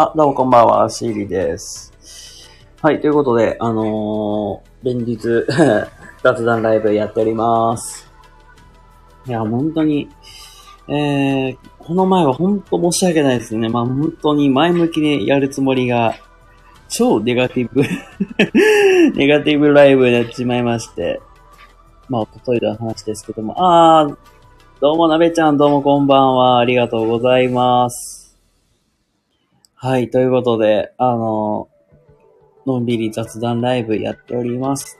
あ、どうもこんばんは、シーリーです。はい、ということで、連日、雑談ライブやっております。いや、本当に、この前は本当申し訳ないですね。まあ、本当に前向きにやるつもりが、超ネガティブ、ネガティブライブになってしまいまして。まあ、おとといの話ですけども、どうもなべちゃん、どうもこんばんは、ありがとうございます。はい、ということで、のんびり雑談ライブやっております。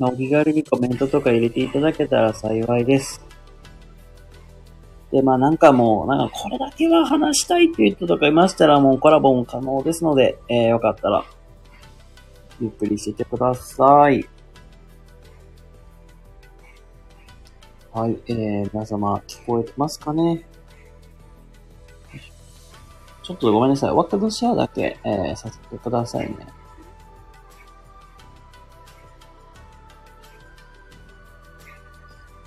まあ、お気軽にコメントとか入れていただけたら幸いです。で、まあなんかこれだけは話したいっていう人とかいましたら、もうコラボも可能ですので、よかったら、ゆっくりしててください。はい、皆様聞こえてますかね？ちょっとごめんなさい。終わったとシェアだけ、させてくださいね。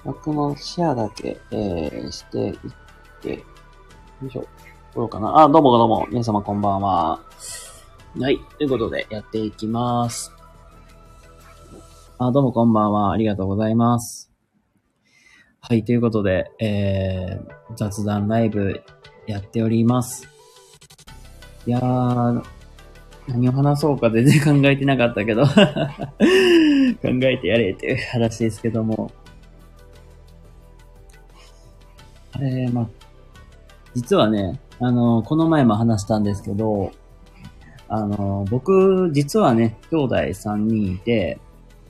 枠のシェアだけ、していって、よいしょ。どうかな？あ、どうも。皆様こんばんは。はい。ということで、やっていきます。あ、どうもこんばんは。ありがとうございます。はい。ということで、雑談ライブやっております。いやー、何を話そうか全然考えてなかったけど、考えてやれっていう話ですけども。まあ、実はね、この前も話したんですけど、僕、実はね、兄弟3人いて、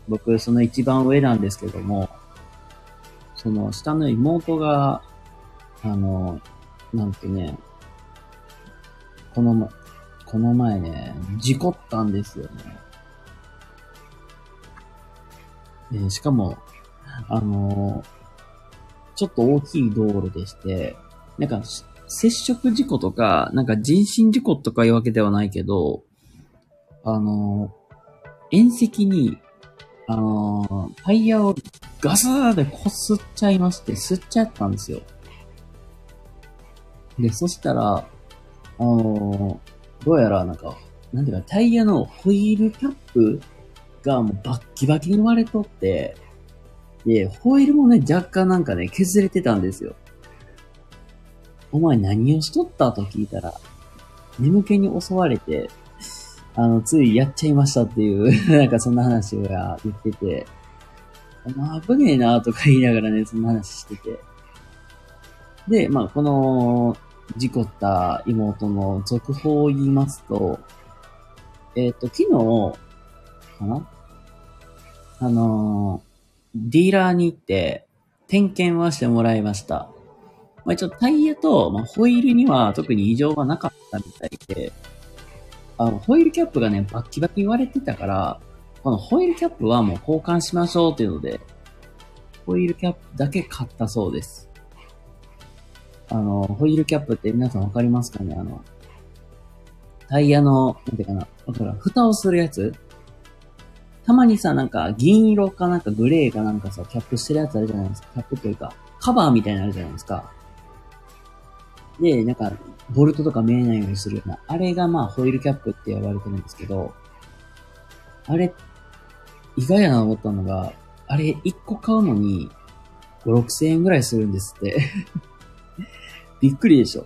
僕、その一番上なんですけども、その下の妹が、なんてね、この前ね、事故ったんですよね。しかも、ちょっと大きい道路でして、なんか、接触事故とか、なんか人身事故とかいうわけではないけど、縁石に、タイヤをガサーでこすっちゃいまして、吸っちゃったんですよ。で、そしたら、どうやらなんか、なんていうか、タイヤのホイールキャップがもうバッキバキに割れとって、で、ホイールもね、若干なんかね、削れてたんですよ。お前何をしとったと聞いたら、眠気に襲われて、ついやっちゃいましたっていう、なんかそんな話を言ってて、まあ、危ねえなとか言いながらね、そんな話してて。で、まあ、この、事故った妹の続報を言いますと、昨日、かな？ディーラーに行って、点検はしてもらいました。まあ、一応タイヤと、まあ、ホイールには特に異常はなかったみたいで、ホイールキャップがね、バッキバキ割れてたから、このホイールキャップはもう交換しましょうっていうので、ホイールキャップだけ買ったそうです。ホイールキャップって皆さんわかりますかね？タイヤの、なんていうかな、蓋をするやつ？たまにさ、なんか、銀色かなんかグレーかなんかさ、キャップしてるやつあるじゃないですか。キャップというか、カバーみたいなのあるじゃないですか。で、なんか、ボルトとか見えないようにするような。あれがまあ、ホイールキャップって呼ばれてるんですけど、あれ、意外やなと思ったのが、あれ、1個買うのに、5、6000円ぐらいするんですって。びっくりでしょ。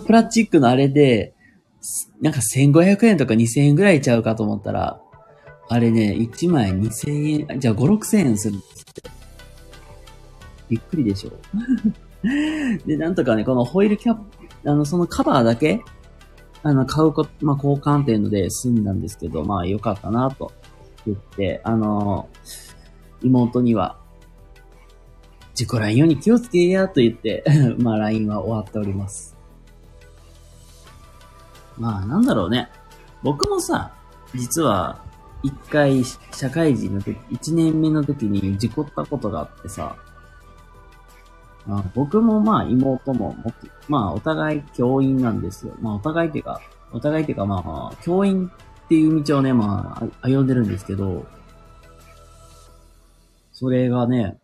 プラスチックのあれで、なんか1500円とか2000円ぐらいちゃうかと思ったら、あれね、1枚2000円、じゃあ5、6000円するんですって。びっくりでしょ。で、なんとかね、このホイールキャップ、そのカバーだけ、買うこと、まあ、交換っていうので済んだんですけど、まあ、よかったな、と言って、妹には、事故らんように気をつけや、と言って、まあ、LINE は終わっております。まあ、なんだろうね。僕もさ、実は、一回、社会人の時、一年目の時に事故ったことがあってさ、まあ、僕もまあ妹も、まあお互い教員なんですよ。まあお互いっていうかまあ、教員っていう道をね、まあ、歩んでるんですけど、それがね、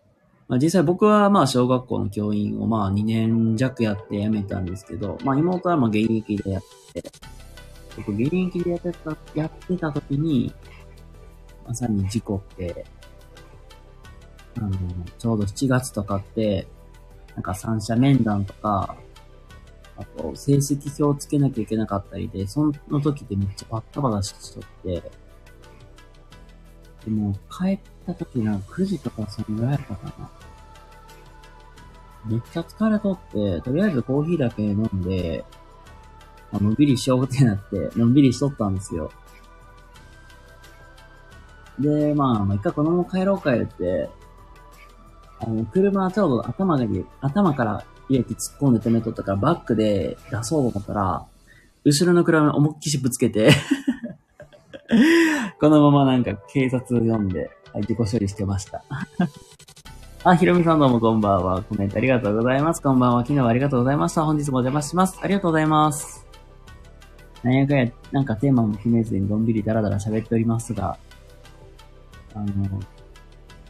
まあ、実際僕はまあ小学校の教員をまあ2年弱やって辞めたんですけど、まあ妹はまあ現役でやって、僕現役でやってた時に、まさに事故って、ちょうど7月とかって、なんか三者面談とか、あと成績表をつけなきゃいけなかったりで、その時ってめっちゃバッタバタしとって、でも帰った時なんか9時とかそれぐらいだったかな。めっちゃ疲れとって、とりあえずコーヒーだけ飲んで、のんびりしようってなって、のんびりしとったんですよ。で、まあ、一回このまま帰ろうか言って、車ちょうど頭からブレーキ突っ込んで止めとったから、バックで出そうと思ったら、後ろの車に思いっきしぶつけて、このままなんか警察呼んで、自己処理してました。あ、ひろみさんどうもこんばんは。コメントありがとうございます。こんばんは。昨日はありがとうございました。本日もお邪魔します。ありがとうございます。なんやかんや、なんかテーマも決めずにのんびりだらだら喋っておりますが、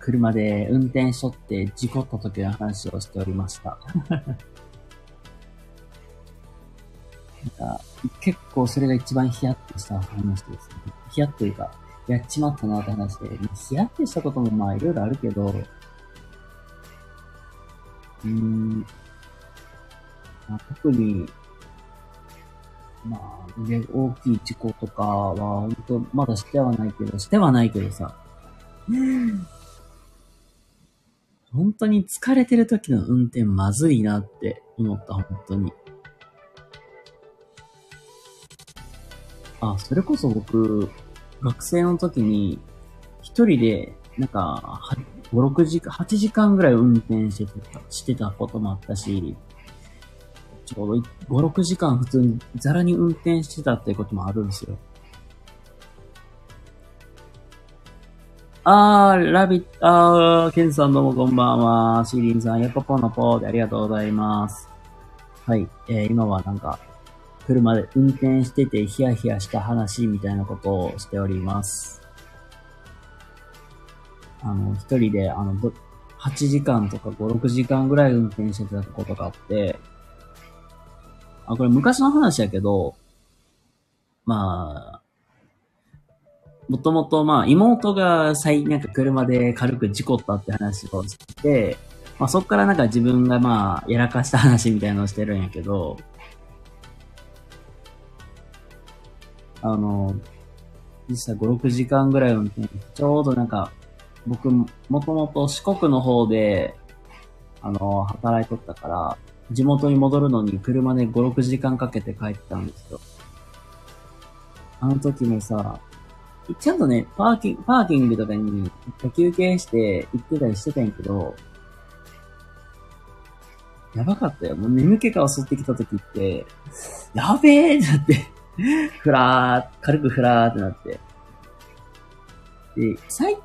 車で運転しとって事故った時の話をしておりました。なんか結構それが一番ヒヤッとした話ですね。ヒヤッというか、やっちまったなって話で、ヒヤッとしたこともまあいろいろあるけど、特に、まあ、大きい事故とかは本当まだしてはないけどさ、本当に疲れてる時の運転まずいなって思った、本当に。あ、それこそ僕、学生の時に、一人で、なんか、5、6時間、8時間ぐらい運転してたこともあったし、ちょうど5、6時間普通にザラに運転してたっていうこともあるんですよ。ケンさんどうもこんばんは。シーリンさん、やっぱポのポーでありがとうございます。はい、今はなんか、車で運転しててヒヤヒヤした話みたいなことをしております。一人で、8時間とか5、6時間ぐらい運転してたことがあって、あ、これ昔の話やけど、まあ、もともと、まあ、妹がなんか車で軽く事故ったって話をして、まあ、そっからなんか自分がまあ、やらかした話みたいなのをしてるんやけど、実際5、6時間ぐらい運転、ちょうどなんか、僕、もともと四国の方で、働いとったから、地元に戻るのに車で5、6時間かけて帰ったんですよ。あの時もさ、ちゃんとね、パーキングとかに休憩して行ってたりしてたんやけど、やばかったよ。もう眠気が襲ってきた時って、やべえってなって、軽くふらーってなって。で、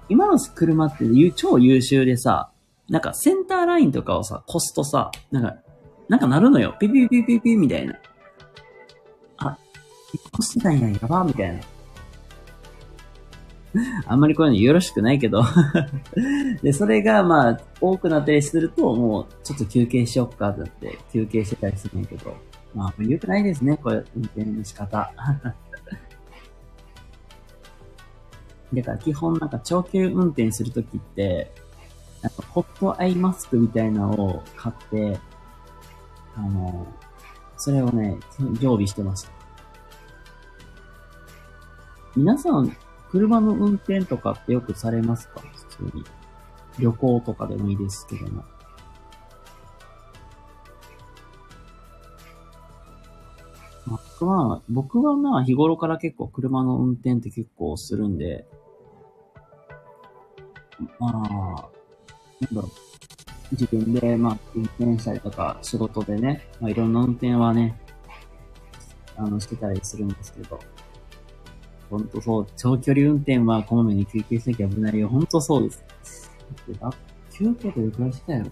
今の車って超優秀でさ、なんかセンターラインとかをさ、越すとさ、なんか鳴るのよ。ピピピピピピみたいな。あ、越してたんや、やばみたいな。あんまりこういうのよろしくないけど。で、それがまあ、多くなったりすると、もう、ちょっと休憩しよっか、だって、休憩してたりするんやけど。まあ、良くないですね、これ、運転の仕方。だから、基本なんか、長距離運転するときって、なんか、ホットアイマスクみたいなのを買って、それをね、常備してました。皆さん、車の運転とかってよくされますか？普通に。旅行とかでもいいですけども。僕はまあ日頃から結構車の運転って結構するんで、まあ、なんだろう。自分でまあ運転したりとか仕事でね、まあいろんな運転はね、してたりするんですけど、ほんとそう。長距離運転はこまめに休憩しなきゃ危ないよ。ほんとそうです。あ、休憩どれくらいしてたやろ。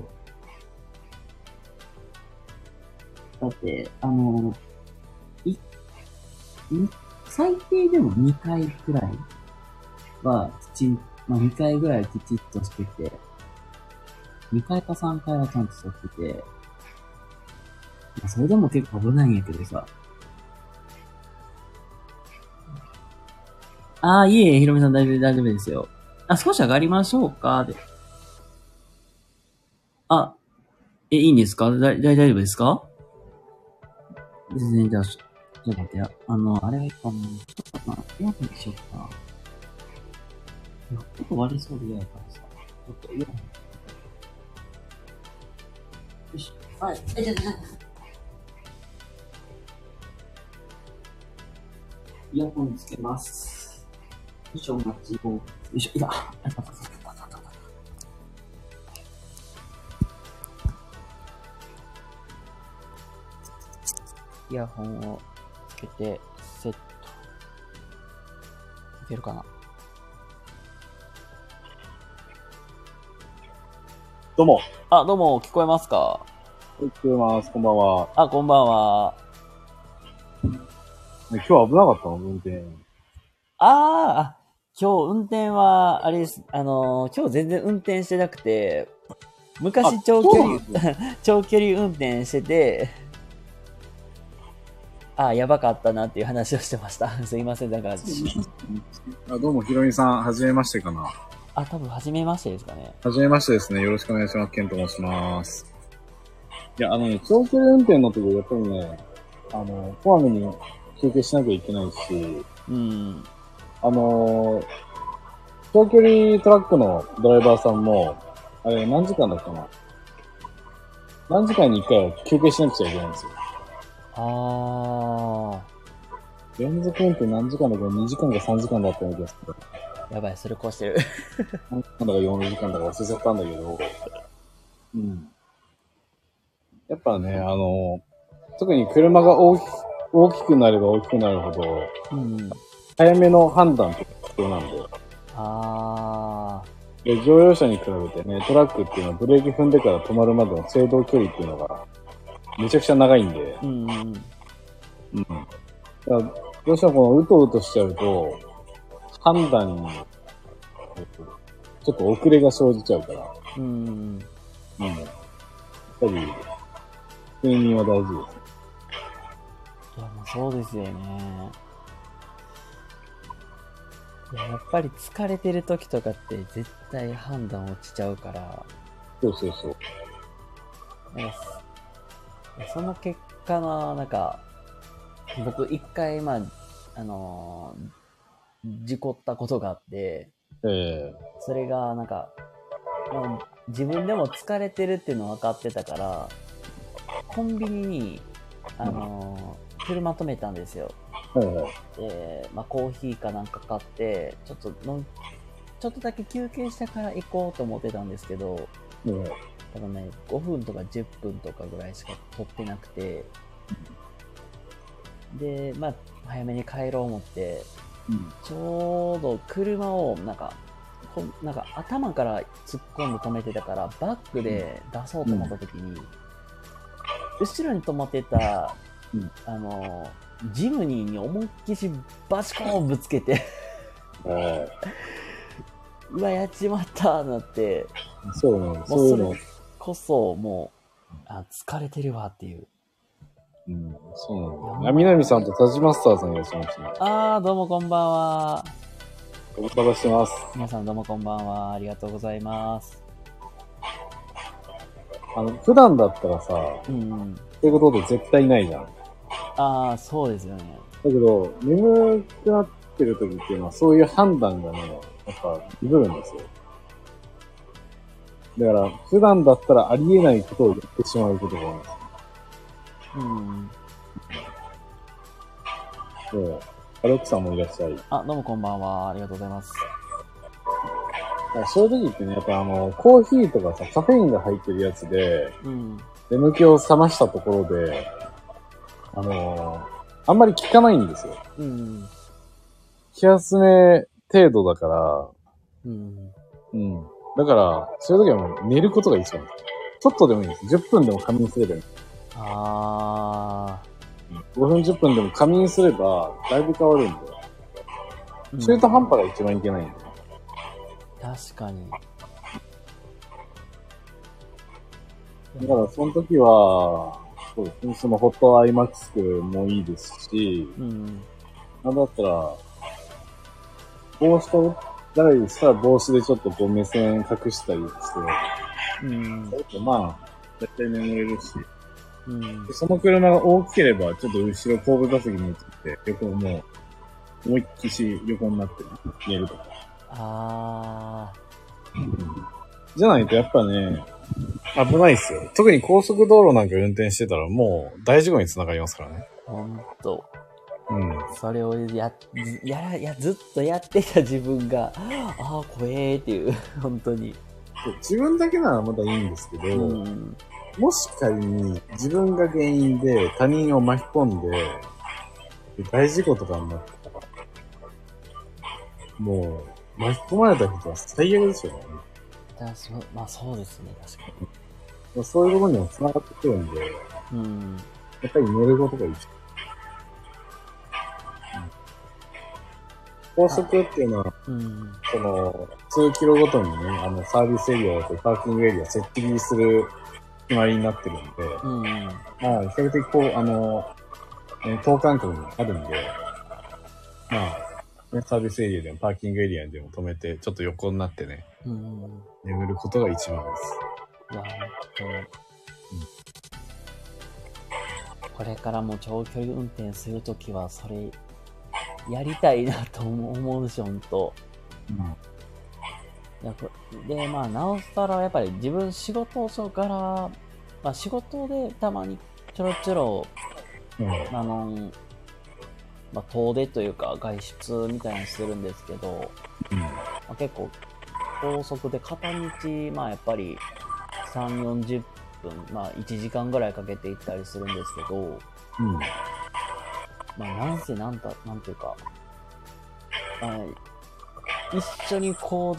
だって、最低でも2回くらいは、2回ぐらいきちっとしてて、2回か3回はちゃんとさせてて、それでも結構危ないんやけどさ。ああ、いえいえ、ひろみさん大丈夫ですよ。あ、少し上がりましょうか、で。あ、いいんですか？大丈夫ですか？全然、じゃあ、ちょっと待って、あれがいいかな。ちょっと、4分にしようかな。ちょっと割れそうで嫌やからさ。ちょっと4分。よし。はい。イヤホンつけます。よいしょ、マッチ棒。よいしょ、いや。イヤホンをつけてセット。いけるかな。どうも。あ、どうも、聞こえますか？聞こえます。こんばんは。あ、こんばんは。今日は危なかったの？運転。ああ、今日運転は、あれです。今日全然運転してなくて、昔長距離運転してて、あ、やばかったなっていう話をしてました。すいません、なんか。あ、どうも、ひろみさん、はじめましてかな。あ、多分、はじめましてですかね。はじめましてですね。よろしくお願いします。ケンと申します。いや、長距離運転の時、やっぱりね、こまめに休憩しなきゃいけないし、うん。長距離トラックのドライバーさんも、あれ、何時間だったかな？何時間に1回は休憩しなくちゃいけないんですよ。あー。連続運転何時間だか2時間か3時間だったみたいですけど。やばい、それこうしてる。3時間だか4時間だか忘れちゃったんだけど。うん。やっぱね、特に車が大きくなれば大きくなるほど、うん、早めの判断って必要なんで。あー。で、乗用車に比べてね、トラックっていうのはブレーキ踏んでから止まるまでの制動距離っていうのが、めちゃくちゃ長いんで。うん。うん。だからどうしてもこのうとうとしちゃうと、判断に、ちょっと遅れが生じちゃうから。うん。うん。やっぱり、睡眠は大事です。いや、もうそうですよね。いや、やっぱり疲れてる時とかって絶対判断落ちちゃうから。そうそうそう。その結果の、なんか、僕一回、まあ、事故ったことがあって、それがなんか自分でも疲れてるっていうの分かってたからコンビニに車止めたんですよ。で、まあ、コーヒーかなんか買ってちょっとだけ休憩したから行こうと思ってたんですけど、多分ね5分とか10分とかぐらいしか取ってなくて、でまあ早めに帰ろう思って。うん、ちょうど車をなんか頭から突っ込んで止めてたからバックで出そうと思った時に、うん、後ろに止まってた、うん、ジムニーに思いっきしバチコーンぶつけてうわやっちまったなって。そうなの、そういうのこそもう疲れてるわっていう。うん、そうなんだ。南さんとタジマスターさんいらっしゃいましたね。あー、どうもこんばんは。ご無沙汰してます。皆さんどうもこんばんは。ありがとうございます。普段だったらさ、うん。ってことで絶対ないじゃん。あー、そうですよね。だけど、眠くなってる時っていうのは、そういう判断がね、やっぱ、鈍るんですよ。だから、普段だったらありえないことをやってしまうことが多いんですよ。うん。アレックさんもいらっしゃい。あ、どうもこんばんは。ありがとうございます。正直言ってね、やっぱコーヒーとかさ、カフェインが入ってるやつで、うん、眠気を覚ましたところで、あんまり効かないんですよ。うん。気休め程度だから、うん。うん。だから、そういう時はもう寝ることが一番。ちょっとでもいいんです。10分でも仮眠すればいい。あー、5分10分でも仮眠すればだいぶ変わるんで、中途半端が一番いけないんで、うん、確かにだからその時は、そうですね、そのホットアイマスクもいいですし、うん、なんだったら、帽子と、だからしたら帽子でちょっとこう目線隠したりして、うん、まあ、絶対眠れるし、うん、その車が大きければ、ちょっと後ろ後部座席に移って、横もう、思いっきし横になって寝るとか。あー。じゃないとやっぱね、危ないっすよ。特に高速道路なんか運転してたらもう大事故に繋がりますからね。ほんと。うん。それをずっとやってた自分が、ああ、怖えーっていう、本当に。自分だけならまだいいんですけど、うん、もし仮に自分が原因で他人を巻き込んで、大事故とかになったら、もう巻き込まれたことは最悪ですよね。まあそうですね、確かに。まあ、そういうことにも繋がってくるんで、うん、やっぱり寝ることがいい、うん。高速っていうのは、うん、その、数キロごとにね、サービスエリアとパーキングエリア設置する決まりになってるんで、うん、まあ、比較的こう、等間隔もあるんで、まあ、ね、サービスエリアでもパーキングエリアでも止めて、ちょっと横になってね、うん、眠ることが一番です。いや、うん、これからも長距離運転するときはそれやりたいなと思うし、ほんと、うん、で、まあなおさらやっぱり自分仕事をしようから、まあ、仕事でたまにちょろちょろ、うん、まあ、遠出というか外出みたいにしてるんですけど、うん、まあ、結構高速で片道、まあやっぱり3、40分、まあ1時間ぐらいかけて行ったりするんですけど、うん、まあなんせなんていうか、一緒に子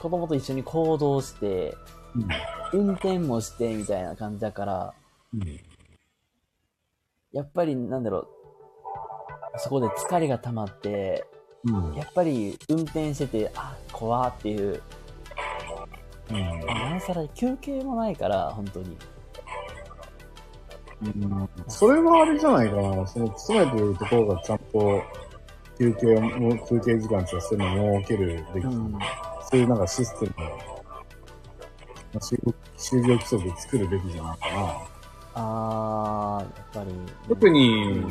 供と一緒に行動して、うん、運転もしてみたいな感じだから、うん、やっぱりなんだろう、そこで疲れが溜まって、うん、やっぱり運転してて、あ、怖っていう、うん、なおさら休憩もないから本当に、うん、それはあれじゃないかな、その勤めてるところがちゃんと休憩時間とかそういうのを設けるべき、うん、そういうなんかシステムを就業規則で作るべきじゃないかな。あー、やっぱり、うん、特に、う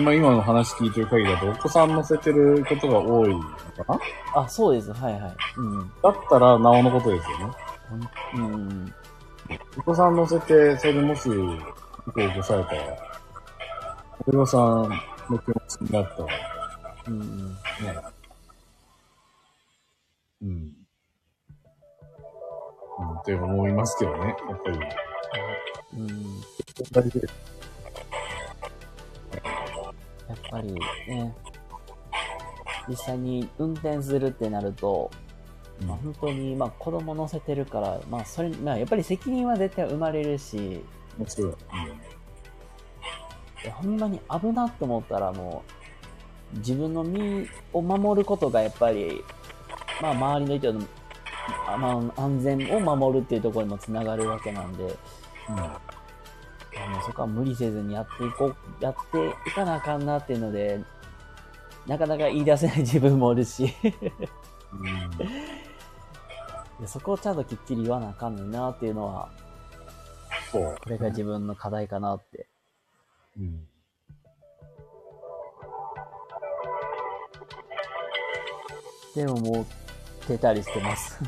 ん、まあ、今の話聞いてる限りだとお子さん乗せてることが多いのかな。あ、そうです。はいはい。うん、だったら、なおのことですよね。うん。お子さん乗せて、それでもし、事故を起こされたら、お子さんの気持ちになったら、うん。ね、うん。うん。って思いますけどね、やっぱり。うん。大事です。やっぱりね。実際に運転するってなると、まあ、本当にまあ子供乗せてるから、まあそれまあ、やっぱり責任は絶対生まれるし、もちろん、ほんまに危なと思ったらもう自分の身を守ることがやっぱり、まあ、周りの人の、まあ、安全を守るっていうところにもつながるわけなんで、うん、そこは無理せずにやっていかなあかんなっていうので。なかなか言い出せない自分もおるし、うん、そこをちゃんときっちり言わなあかんねんなっていうのは、そう、これが自分の課題かなって、うん、でももう出たりしてます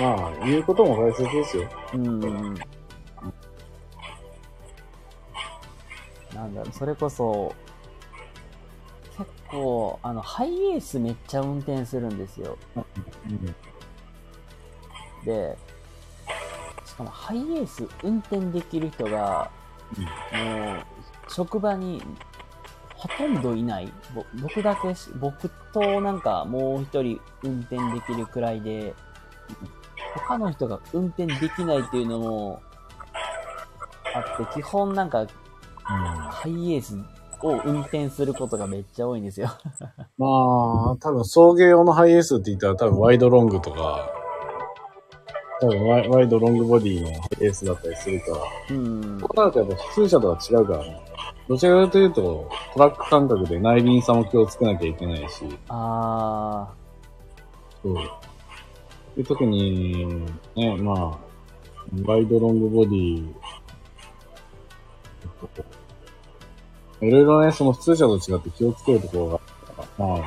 まあ言うことも大切ですよ、うん、うん、なんだろう、それこそ結構ハイエースめっちゃ運転するんですよ。でしかもハイエース運転できる人がもう職場にほとんどいない。僕となんかもう一人運転できるくらいで、他の人が運転できないっていうのもあって、基本なんかうん、ハイエースを運転することがめっちゃ多いんですよ。まあ、多分送迎用のハイエースって言ったら多分ワイドロングとか、多分ワイドロングボディのエースだったりするから、他だとやっぱ普通車とは違うからね。どちらかというと、トラック感覚で内輪差も気をつけなきゃいけないし。ああ。そう。で特に、ね、まあ、ワイドロングボディ、いろいろね、その普通車と違って気をつけるところがあったから、まあ、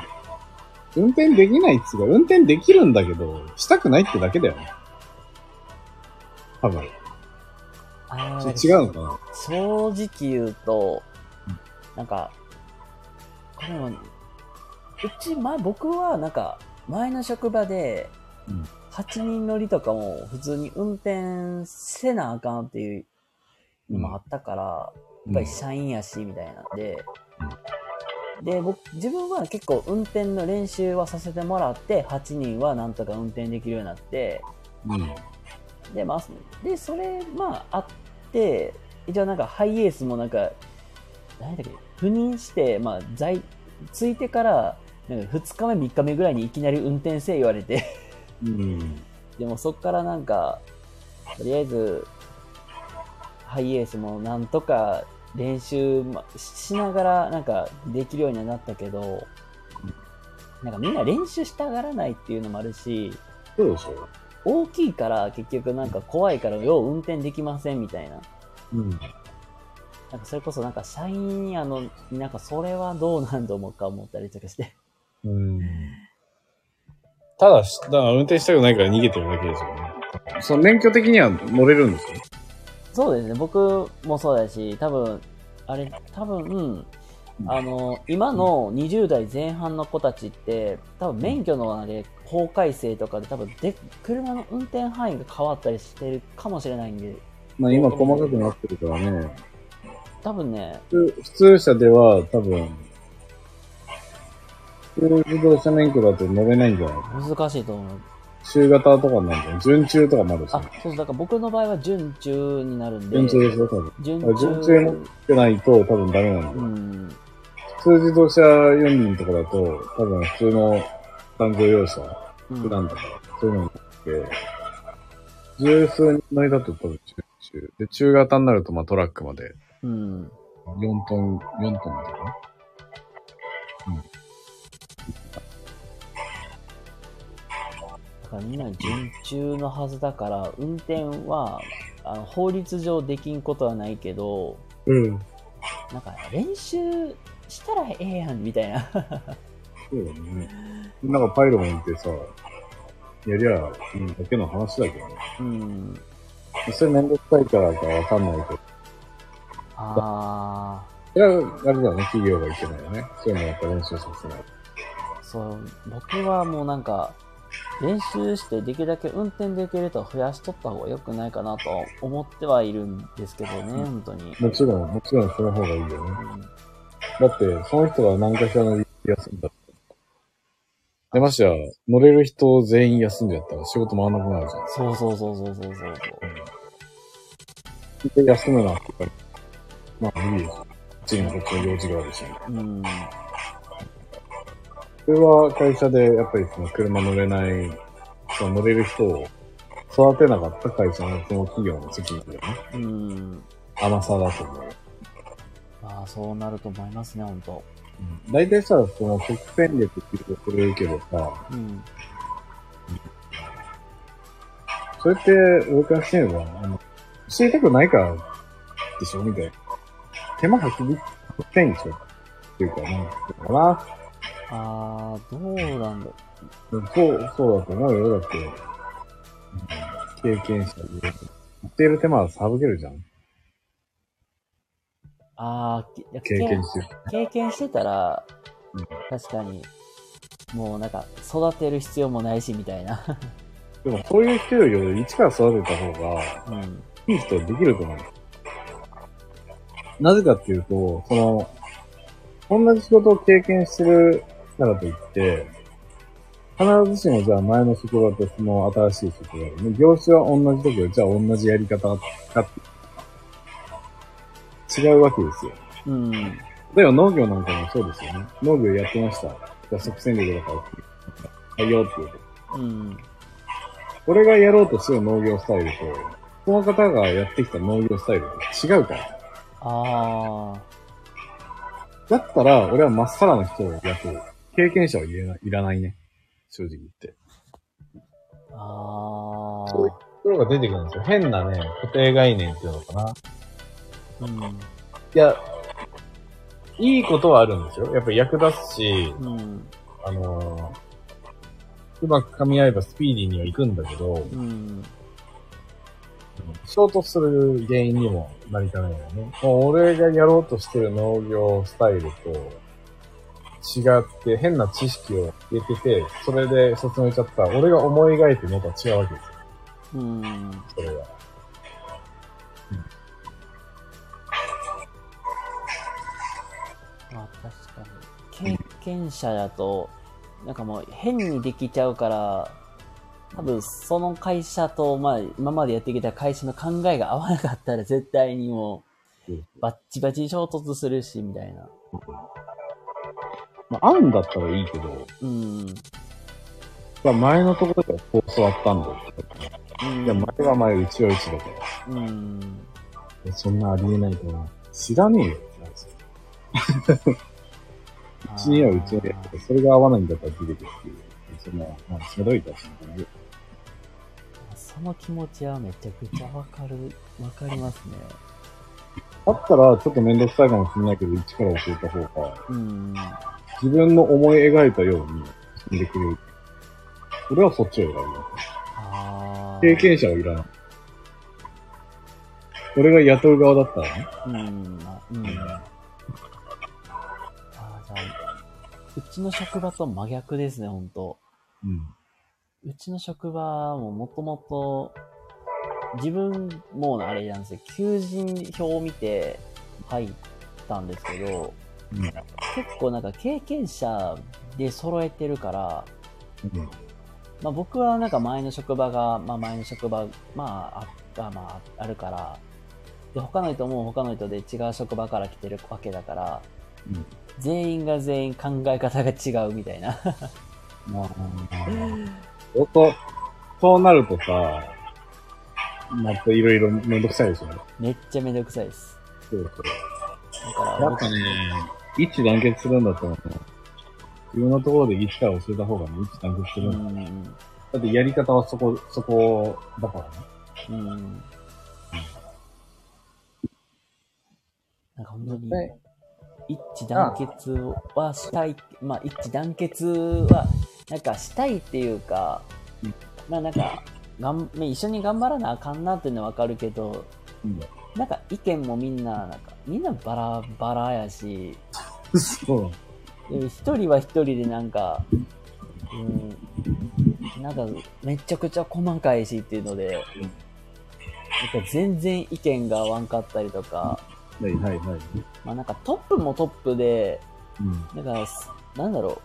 運転できないっつうか、運転できるんだけど、したくないってだけだよね。多分。違うのかな？正直言うと、なんか、これも、僕はなんか、前の職場で、8人乗りとかも普通に運転せなあかんっていうのもあったから、やっぱり社員やし、みたいなんで、で、自分は結構運転の練習はさせてもらって、8人はなんとか運転できるようになって、で、まあ、で、それ、まあ、あって、一応なんかハイエースもなんか、何だっけ、赴任して、まあ、ついてから、なんか2日目、3日目ぐらいにいきなり運転せえ言われて、でもそっからなんか、とりあえず、ハイエースもなんとか練習しながら、なんかできるようになったけど、なんかみんな練習したがらないっていうのもあるし、そうですよ。大きいから結局なんか怖いからよう運転できませんみたいな。なんかそれこそなんか社員になんかそれはどうなんと思うか思ったりとかして。だから運転したくないから逃げてるだけですよね。その免許的には乗れるんですか？そうですね。僕もそうだし、多分、今の20代前半の子たちって、多分免許のあれ、法改正とかで多分車の運転範囲が変わったりしてるかもしれないんで。まあ今細かくなってるからね。多分ね。普通車では多分、普通自動車免許だと乗れないんじゃない？難しいと思う。中型とかになるじゃん。準中とかになるし、ね。あ、そうだから僕の場合は準中になるんで。準中ですよ、多分。準中持ってないと多分ダメなんだよ。普通自動車4輪とかだと、多分普通の単乗用車、普段とか、そういうのになって、十数人乗りだと多分中。で、中型になるとまあトラックまで。4トンまでかな。みんな準中のはずだから運転は法律上できんことはないけど、なんか練習したらええやんみたいな。そうだね。なんかパイロンってさ、やりゃいいだけの話だけどね。それめんどくさいからかわかんないけど。ああ。それはあれだね、企業がいけないよね。そういうのやっぱ練習させない。そう、僕はもうなんか。練習してできるだけ運転できると増やしとった方が良くないかなと思ってはいるんですけどね、本当に。もちろんその方がいいよね。だって、その人が何かしらの休んだで、ましては、乗れる人全員休んじゃったら仕事回らなくなるじゃん。そう。休むなって言ったら、まあ無理です。こっちの用事があるし。それは会社でやっぱりその車乗れない、その乗れる人を育てなかった会社のその企業の責任だよね。甘さだと思う。まあそうなると思いますね、ほんと。大体さ、その即戦力って言うとこれ言うけどさ、それって俺からしてみれば、教えたくないからでしょみたいな。手間かけないでしょっていうか、なんていうのかな。ああ、どうなんだ。そうだと思うよ。だって、経験者で。やっている手間は省けるじゃん。ああ、経験してたら、確かに、もうなんか、育てる必要もないし、みたいな。でも、そういう人より一から育てた方が、いい人はできると思う。なぜかっていうと、同じ仕事を経験してる、だからといって、必ずしもじゃあ前の職場とその新しい職場で、業種は同じだけど、じゃあ同じやり方かって、違うわけですよ。例えば農業なんかもそうですよね。農業やってました。じゃあ即戦力だから、はいよって言うと。俺がやろうとする農業スタイルと、その方がやってきた農業スタイルと違うから。ああ。だったら、俺はまっさらな人を雇う。経験者は入らないね。正直言って。ああ。そういうのが出てくるんですよ。変なね、固定概念っていうのかな。うん。いや、いいことはあるんですよ。やっぱり役立つし、うん、うまく噛み合えばスピーディーには行くんだけど、うん、衝突する原因にもなりかねないよね。もう俺がやろうとしてる農業スタイルと違って変な知識を入れてて、それで進めちゃった俺が思い描いてるのとは違うわけですよ。うん。それは。うん、まあ確かに。経験者だと、なんかもう変にできちゃうから、多分その会社と、まあ今までやってきた会社の考えが合わなかったら絶対にもうバッチバチ衝突するし、みたいな。まあ合うんだったらいいけど、うん。まあ前のところでこう教わったんだけど、うん、いや前は前、うちはうちだから。うん。そんなありえないかな。知らねえよって話。うちにはうちには、それが合わないんだったら出てくるっていう。そんな、なんかしんどいだしね。その気持ちはめちゃくちゃわかりますね。だったら、ちょっと面倒くさいかもしれないけど、一から教えた方が、うん、自分の思い描いたように進んでくれる。俺はそっちを選ぶ。経験者はいらない。俺が雇う側だったらね。うん。うちの職場と真逆ですね、ほんと。うん。うちの職場ももともと、自分もあれなんですよ、求人票を見て入ったんですけど、うん、結構なんか経験者で揃えてるから、うん、まあ僕はなんか前の職場が、まあ前の職場、まあ、あるから、で、他の人も他の人で違う職場から来てるわけだから、うん全員が全員考え方が違うみたいな、まあ。そうなるとさ、またいろいろめんどくさいですよね。めっちゃめんどくさいです。そうそう。だから、なんかね、一致団結するんだと思う。いろんなところで一から教えた方がね、一致団結するんだ。うんだってやり方はそこだからね。うん。なんか本当に。一致団結はしたい、まあ一致団結はなんかしたいっていうか、うん、まあなんか一緒に頑張らなあかんなっていうのはわかるけど、うん、なんか意見もみんなバラバラやし、そう一人は一人でなんか、うん、なんかめちゃくちゃ細かいしっていうので、なんか全然意見が合わんかったりとか。はい。まあなんかトップもトップで、うん、なんか、なんだろ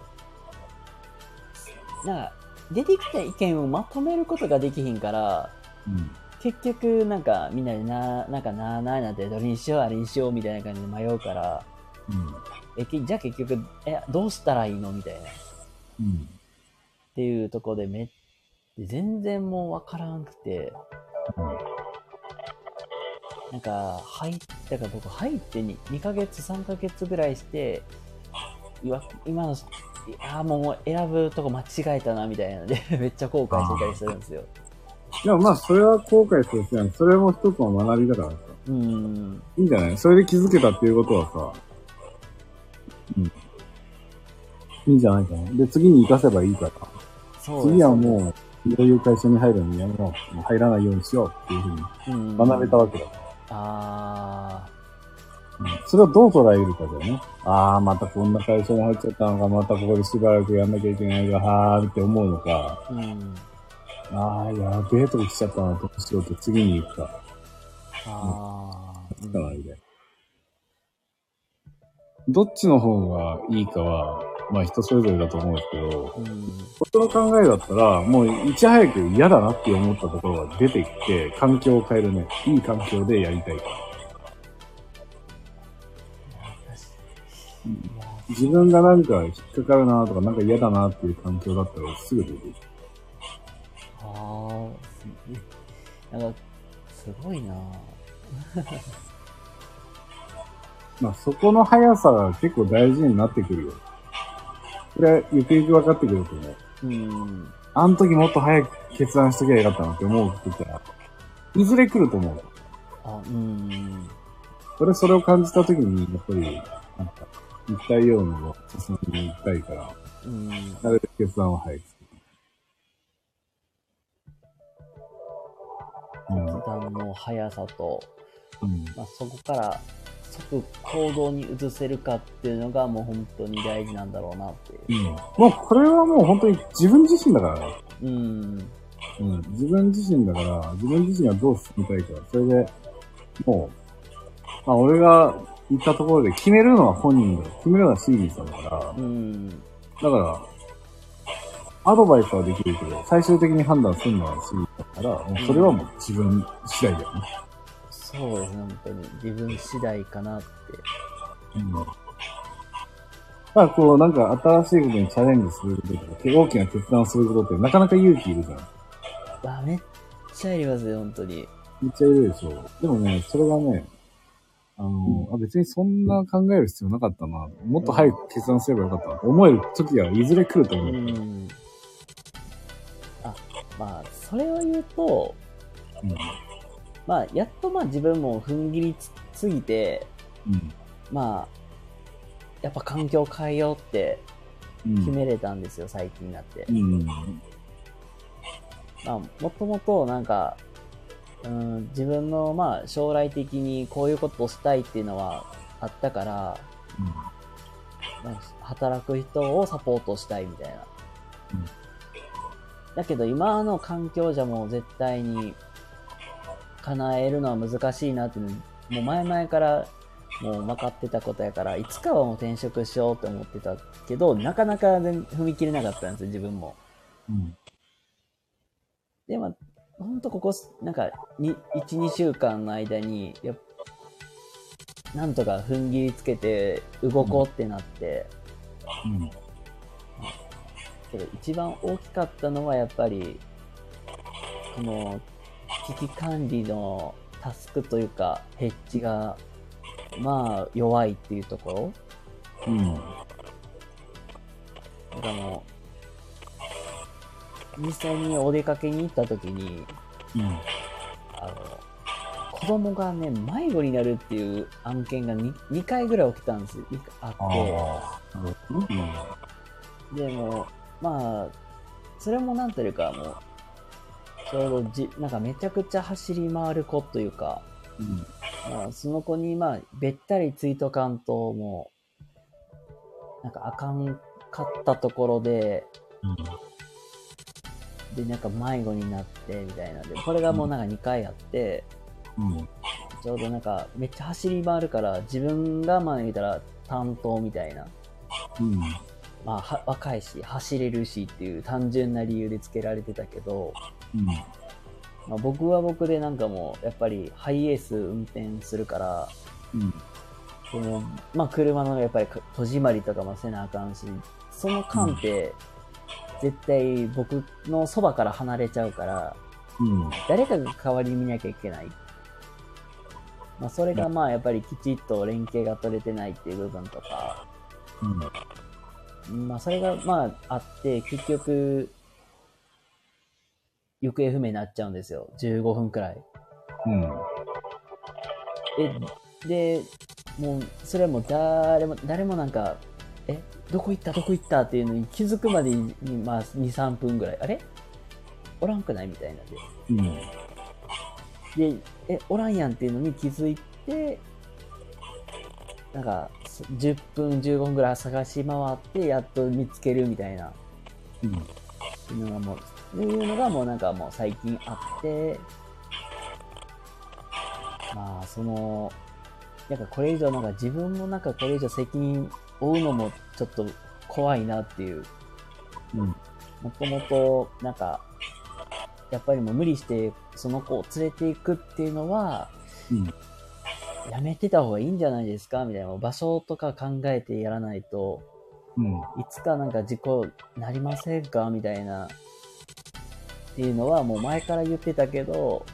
う。なんか、出てきた意見をまとめることができひんから、うん、結局なんかみんなでなんかどれにしようあれにしようみたいな感じで迷うから、うん、じゃあ結局、どうしたらいいのみたいな、うん。っていうとこで全然もうわからんくて、うんなんか僕入って2ヶ月3ヶ月ぐらいして今のもう選ぶとこ間違えたなみたいなのでめっちゃ後悔してたりするんですよ。いやまあそれは後悔するじゃん。それも一つの学びだからさ。いいんじゃない。それで気づけたっていうことはさ、うん、いいんじゃないかな。で次に生かせばいいから。そうですね、次はもうどういう会社に入るのにやめよう。入らないようにしようっていうふうに学べたわけだから。それをどう捉えるかだよね。ああ、またこんな会社に入っちゃったのか、またここでしばらくやんなきゃいけないが、はーって思うのか。うん、ああ、やべえとこ来ちゃったな、どうしようと次に行くか。つかないで。どっちの方がいいかは、まあ人それぞれだと思うんですけど、僕の考えだったら、もういち早く嫌だなって思ったところが出てきて、環境を変えるね。いい環境でやりたいから。自分が何か引っかかるなとか、なんか嫌だなっていう環境だったらすぐ出てくる。あなんかすごいなまあそこの速さが結構大事になってくるよ。これはゆくゆく分かってくると思う。あの時もっと早く決断しときゃよかったなって思うって言ったら、いずれ来ると思う。それを感じた時に、やっぱり、なんか、言いたいようなのを進めていきたいから、なるべく決断は早くする。決断の速さと、まあ、そこから即行動に移せるかっていうのがもう本当に大事なんだろうなっていう。もうこれはもう本当に自分自身だからね。自分自身だから、自分自身がどう進みたいか。それで、もう、まあ俺が言ったところで決めるのは本人だ。決めるのはシーリーさんだから。だから、アドバイスはできるけど、最終的に判断するのはシーリーだから、もうそれはもう自分次第だよね。そうですね、本当に。自分次第かなって。まあこうなんか新しいことにチャレンジすることとか、大きな決断をすることってなかなか勇気いるじゃん。めっちゃいりますよ、本当に。めっちゃいるでしょ。でもね、それがね、別にそんな考える必要なかったな。もっと早く決断すればよかったなと思える時がいずれ来ると思う。まあ、それを言うと、まあ、やっとまあ自分も踏ん切りすぎて、まあ、やっぱ環境を変えようって決めれたんですよ、最近になって。もともとなんか、自分のまあ将来的にこういうことをしたいっていうのはあったから、働く人をサポートしたいみたいな。だけど今の環境じゃもう絶対に叶えるのは難しいなって、もう前々からもう分かってたことやから、いつかはもう転職しようと思ってたけど、なかなか踏み切れなかったんですよ、自分も。で、まあ、ほんとここ、なんか、1、2週間の間に、なんとか踏ん切りつけて、動こうってなって。けど、一番大きかったのはやっぱり、この、危機管理のタスクというか、ヘッジが、まあ弱いっていうところ。だからもう実際にお出かけに行った時に、子供がね迷子になるっていう案件が 2回ぐらい起きたんですよ。あって。でもまあそれもなんていうかもうちょうどなんかめちゃくちゃ走り回る子というか。まあ、その子に、まあ、べったりついとかんと、もう、なんかあかんかったところで、で、なんか迷子になって、みたいな。で、これがもうなんか2回あって、ちょうどなんか、めっちゃ走り回るから、自分が、まあ、言うたら担当みたいな。まあ、若いし、走れるしっていう単純な理由でつけられてたけど、まあ、僕は僕でなんかもうやっぱりハイエース運転するから、そのまあ車のやっぱり戸締まりとかもせなあかんし、その間って絶対僕のそばから離れちゃうから、誰かが代わりに見なきゃいけない。まあそれがまあやっぱりきちっと連携が取れてないっていう部分とか、まあそれがまああって結局。行方不明になっちゃうんですよ。15分くらい。で、もう、それはもう誰もなんか、どこ行ったっていうのに気づくまでに、まあ、2、3分くらい。あれおらんくないみたいなんで。で、おらんやんっていうのに気づいて、なんか、10分、15分くらい探し回って、やっと見つけるみたいな。っていうのがもう、なんかもう最近あって、まあその、なんかこれ以上なんか自分もなんかこれ以上責任負うのもちょっと怖いなっていう。もともとなんか、やっぱりもう無理してその子を連れていくっていうのは、やめてた方がいいんじゃないですかみたいな。場所とか考えてやらないと、いつかなんか事故なりませんかみたいな。っていうのはもう前から言ってたけど、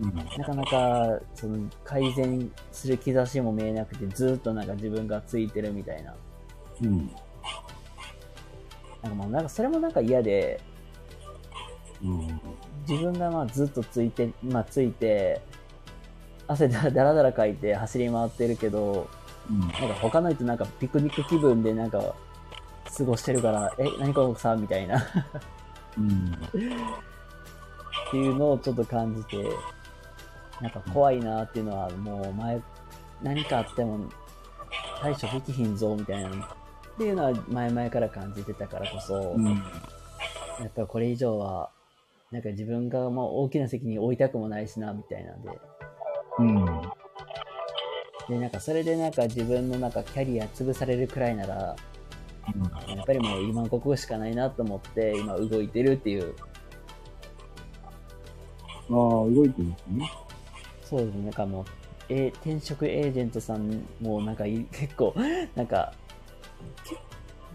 うん、なかなかその改善する兆しも見えなくて、ずっとなんか自分がついてるみたいな、うん、なんかもうなんかそれもなんか嫌で、うん、自分がまあずっとついて汗だらだらかいて走り回ってるけど、うん、なんか他の人なんかピクニック気分でなんか過ごしてるから、え、何このさみたいな、うん、っていうのをちょっと感じて、なんか怖いなっていうのはもう前何かあっても対処できひんぞみたいなっていうのは前々から感じてたからこそ、うん、やっぱこれ以上はなんか自分がもう大きな責任を負いたくもないしなみたいなんで、うん、でなんかそれでなんか自分のなんかキャリア潰されるくらいなら、うん、やっぱりもう今ここしかないなと思って今動いてるっていう。ああ、動いてるんですね。そうですね。なんかもう転職エージェントさんもなんか結構なんか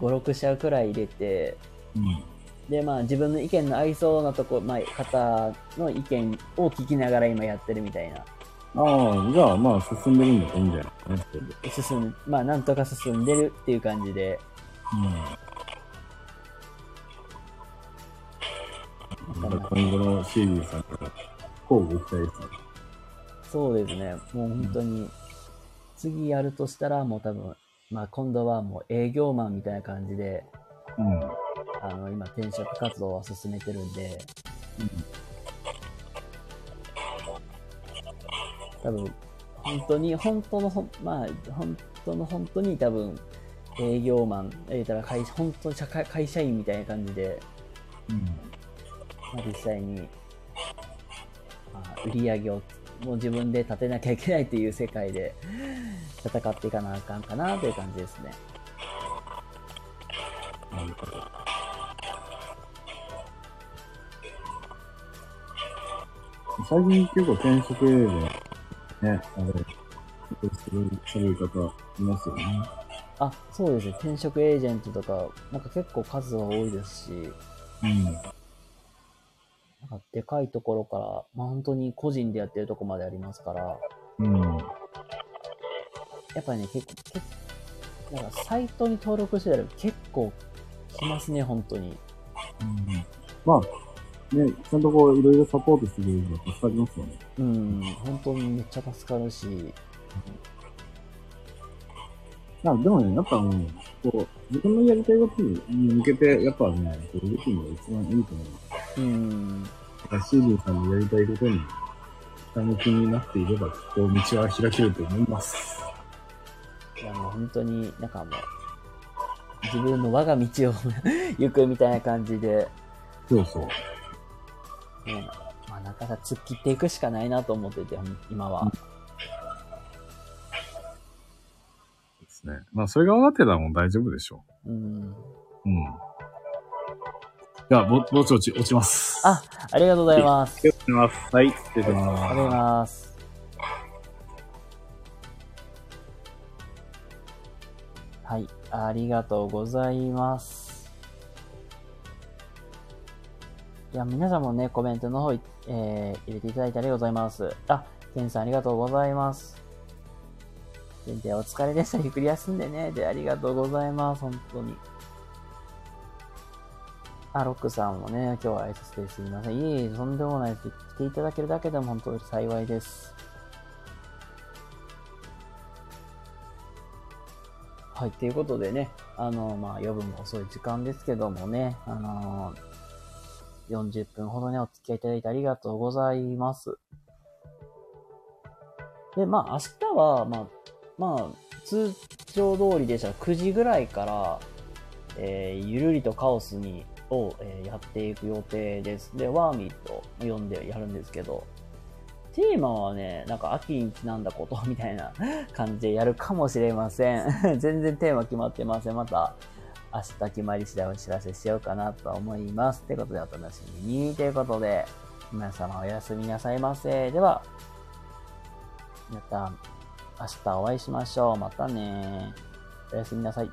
5,6 社くらい入れて、うん、でまあ自分の意見の合いそうなとこ、まあ、方の意見を聞きながら今やってるみたいな。ああ、じゃあまあ進んでるんだといいんじゃないですかね。まあなんとか進んでるっていう感じで、うん、なんか今後のシーリーさんとか交互期待ですね。そうですね。もう本当に、うん、次やるとしたらもう多分、まあ今度はもう営業マンみたいな感じで、うん、今転職活動は進めてるんで、うん、多分本当に多分営業マン、本当に会社員みたいな感じで、うん、まあ、実際に、まあ、売り上げをもう自分で立てなきゃいけないっていう世界で戦っていかなあかんかなという感じですね。なるほど。最近結構転職ね、すごい方いますよね。あ、そうですね。転職エージェントとか、なんか結構数は多いですし、うん、なんかでかいところから、まあ、本当に個人でやってるとこまでありますから、うん、やっぱりね、結構なんかサイトに登録してたら結構来ますね、本当に。うん、まあ、ね、ちゃんとこういろいろサポートしてくれるの助かりますよね。うん、本当にめっちゃ助かるし、うん、でもね、やっぱね、こう、自分のやりたいことに向けて、やっぱね、こう、動くのが一番いいと思います。シーリーさんのやりたいことに、下向きになっていれば、こう、道は開けると思います。いや、もう本当に、なんかもう、自分の我が道を行くみたいな感じで。そうそう。ね、まあ、なかなか突っ切っていくしかないなと思ってて、今は。うん、まあそれが分かってたらもう大丈夫でしょう。うん。うん。じゃあぼちぼち落ちます。あ、ありがとうございます。ありがとうございます。はい、失礼します。ありがとうございます。はい、ありがとうございます。いや、皆さんもねコメントの方、入れていただいてありがとうございます。あ、ケンさんありがとうございます。で、お疲れでした。ゆっくり休んでね。で、ありがとうございます。本当に。あ、ロックさんもね、今日は挨拶ですみません。いえいえ、とんでもないです。来ていただけるだけでも本当に幸いです。はい、ということでね、まあ、夜分も遅い時間ですけどもね、40分ほどね、お付き合いいただいてありがとうございます。で、まあ、明日は、まあ、通常通りでしたら9時ぐらいから、ゆるりとカオスを、やっていく予定です。で、ワーミーと呼んでやるんですけど、テーマはね、なんか秋にちなんだことみたいな感じでやるかもしれません。全然テーマ決まってません。また明日決まり次第お知らせしようかなと思います。ということでお楽しみに。ということで、皆様おやすみなさいませ。では、また明日お会いしましょう。またね。おやすみなさい。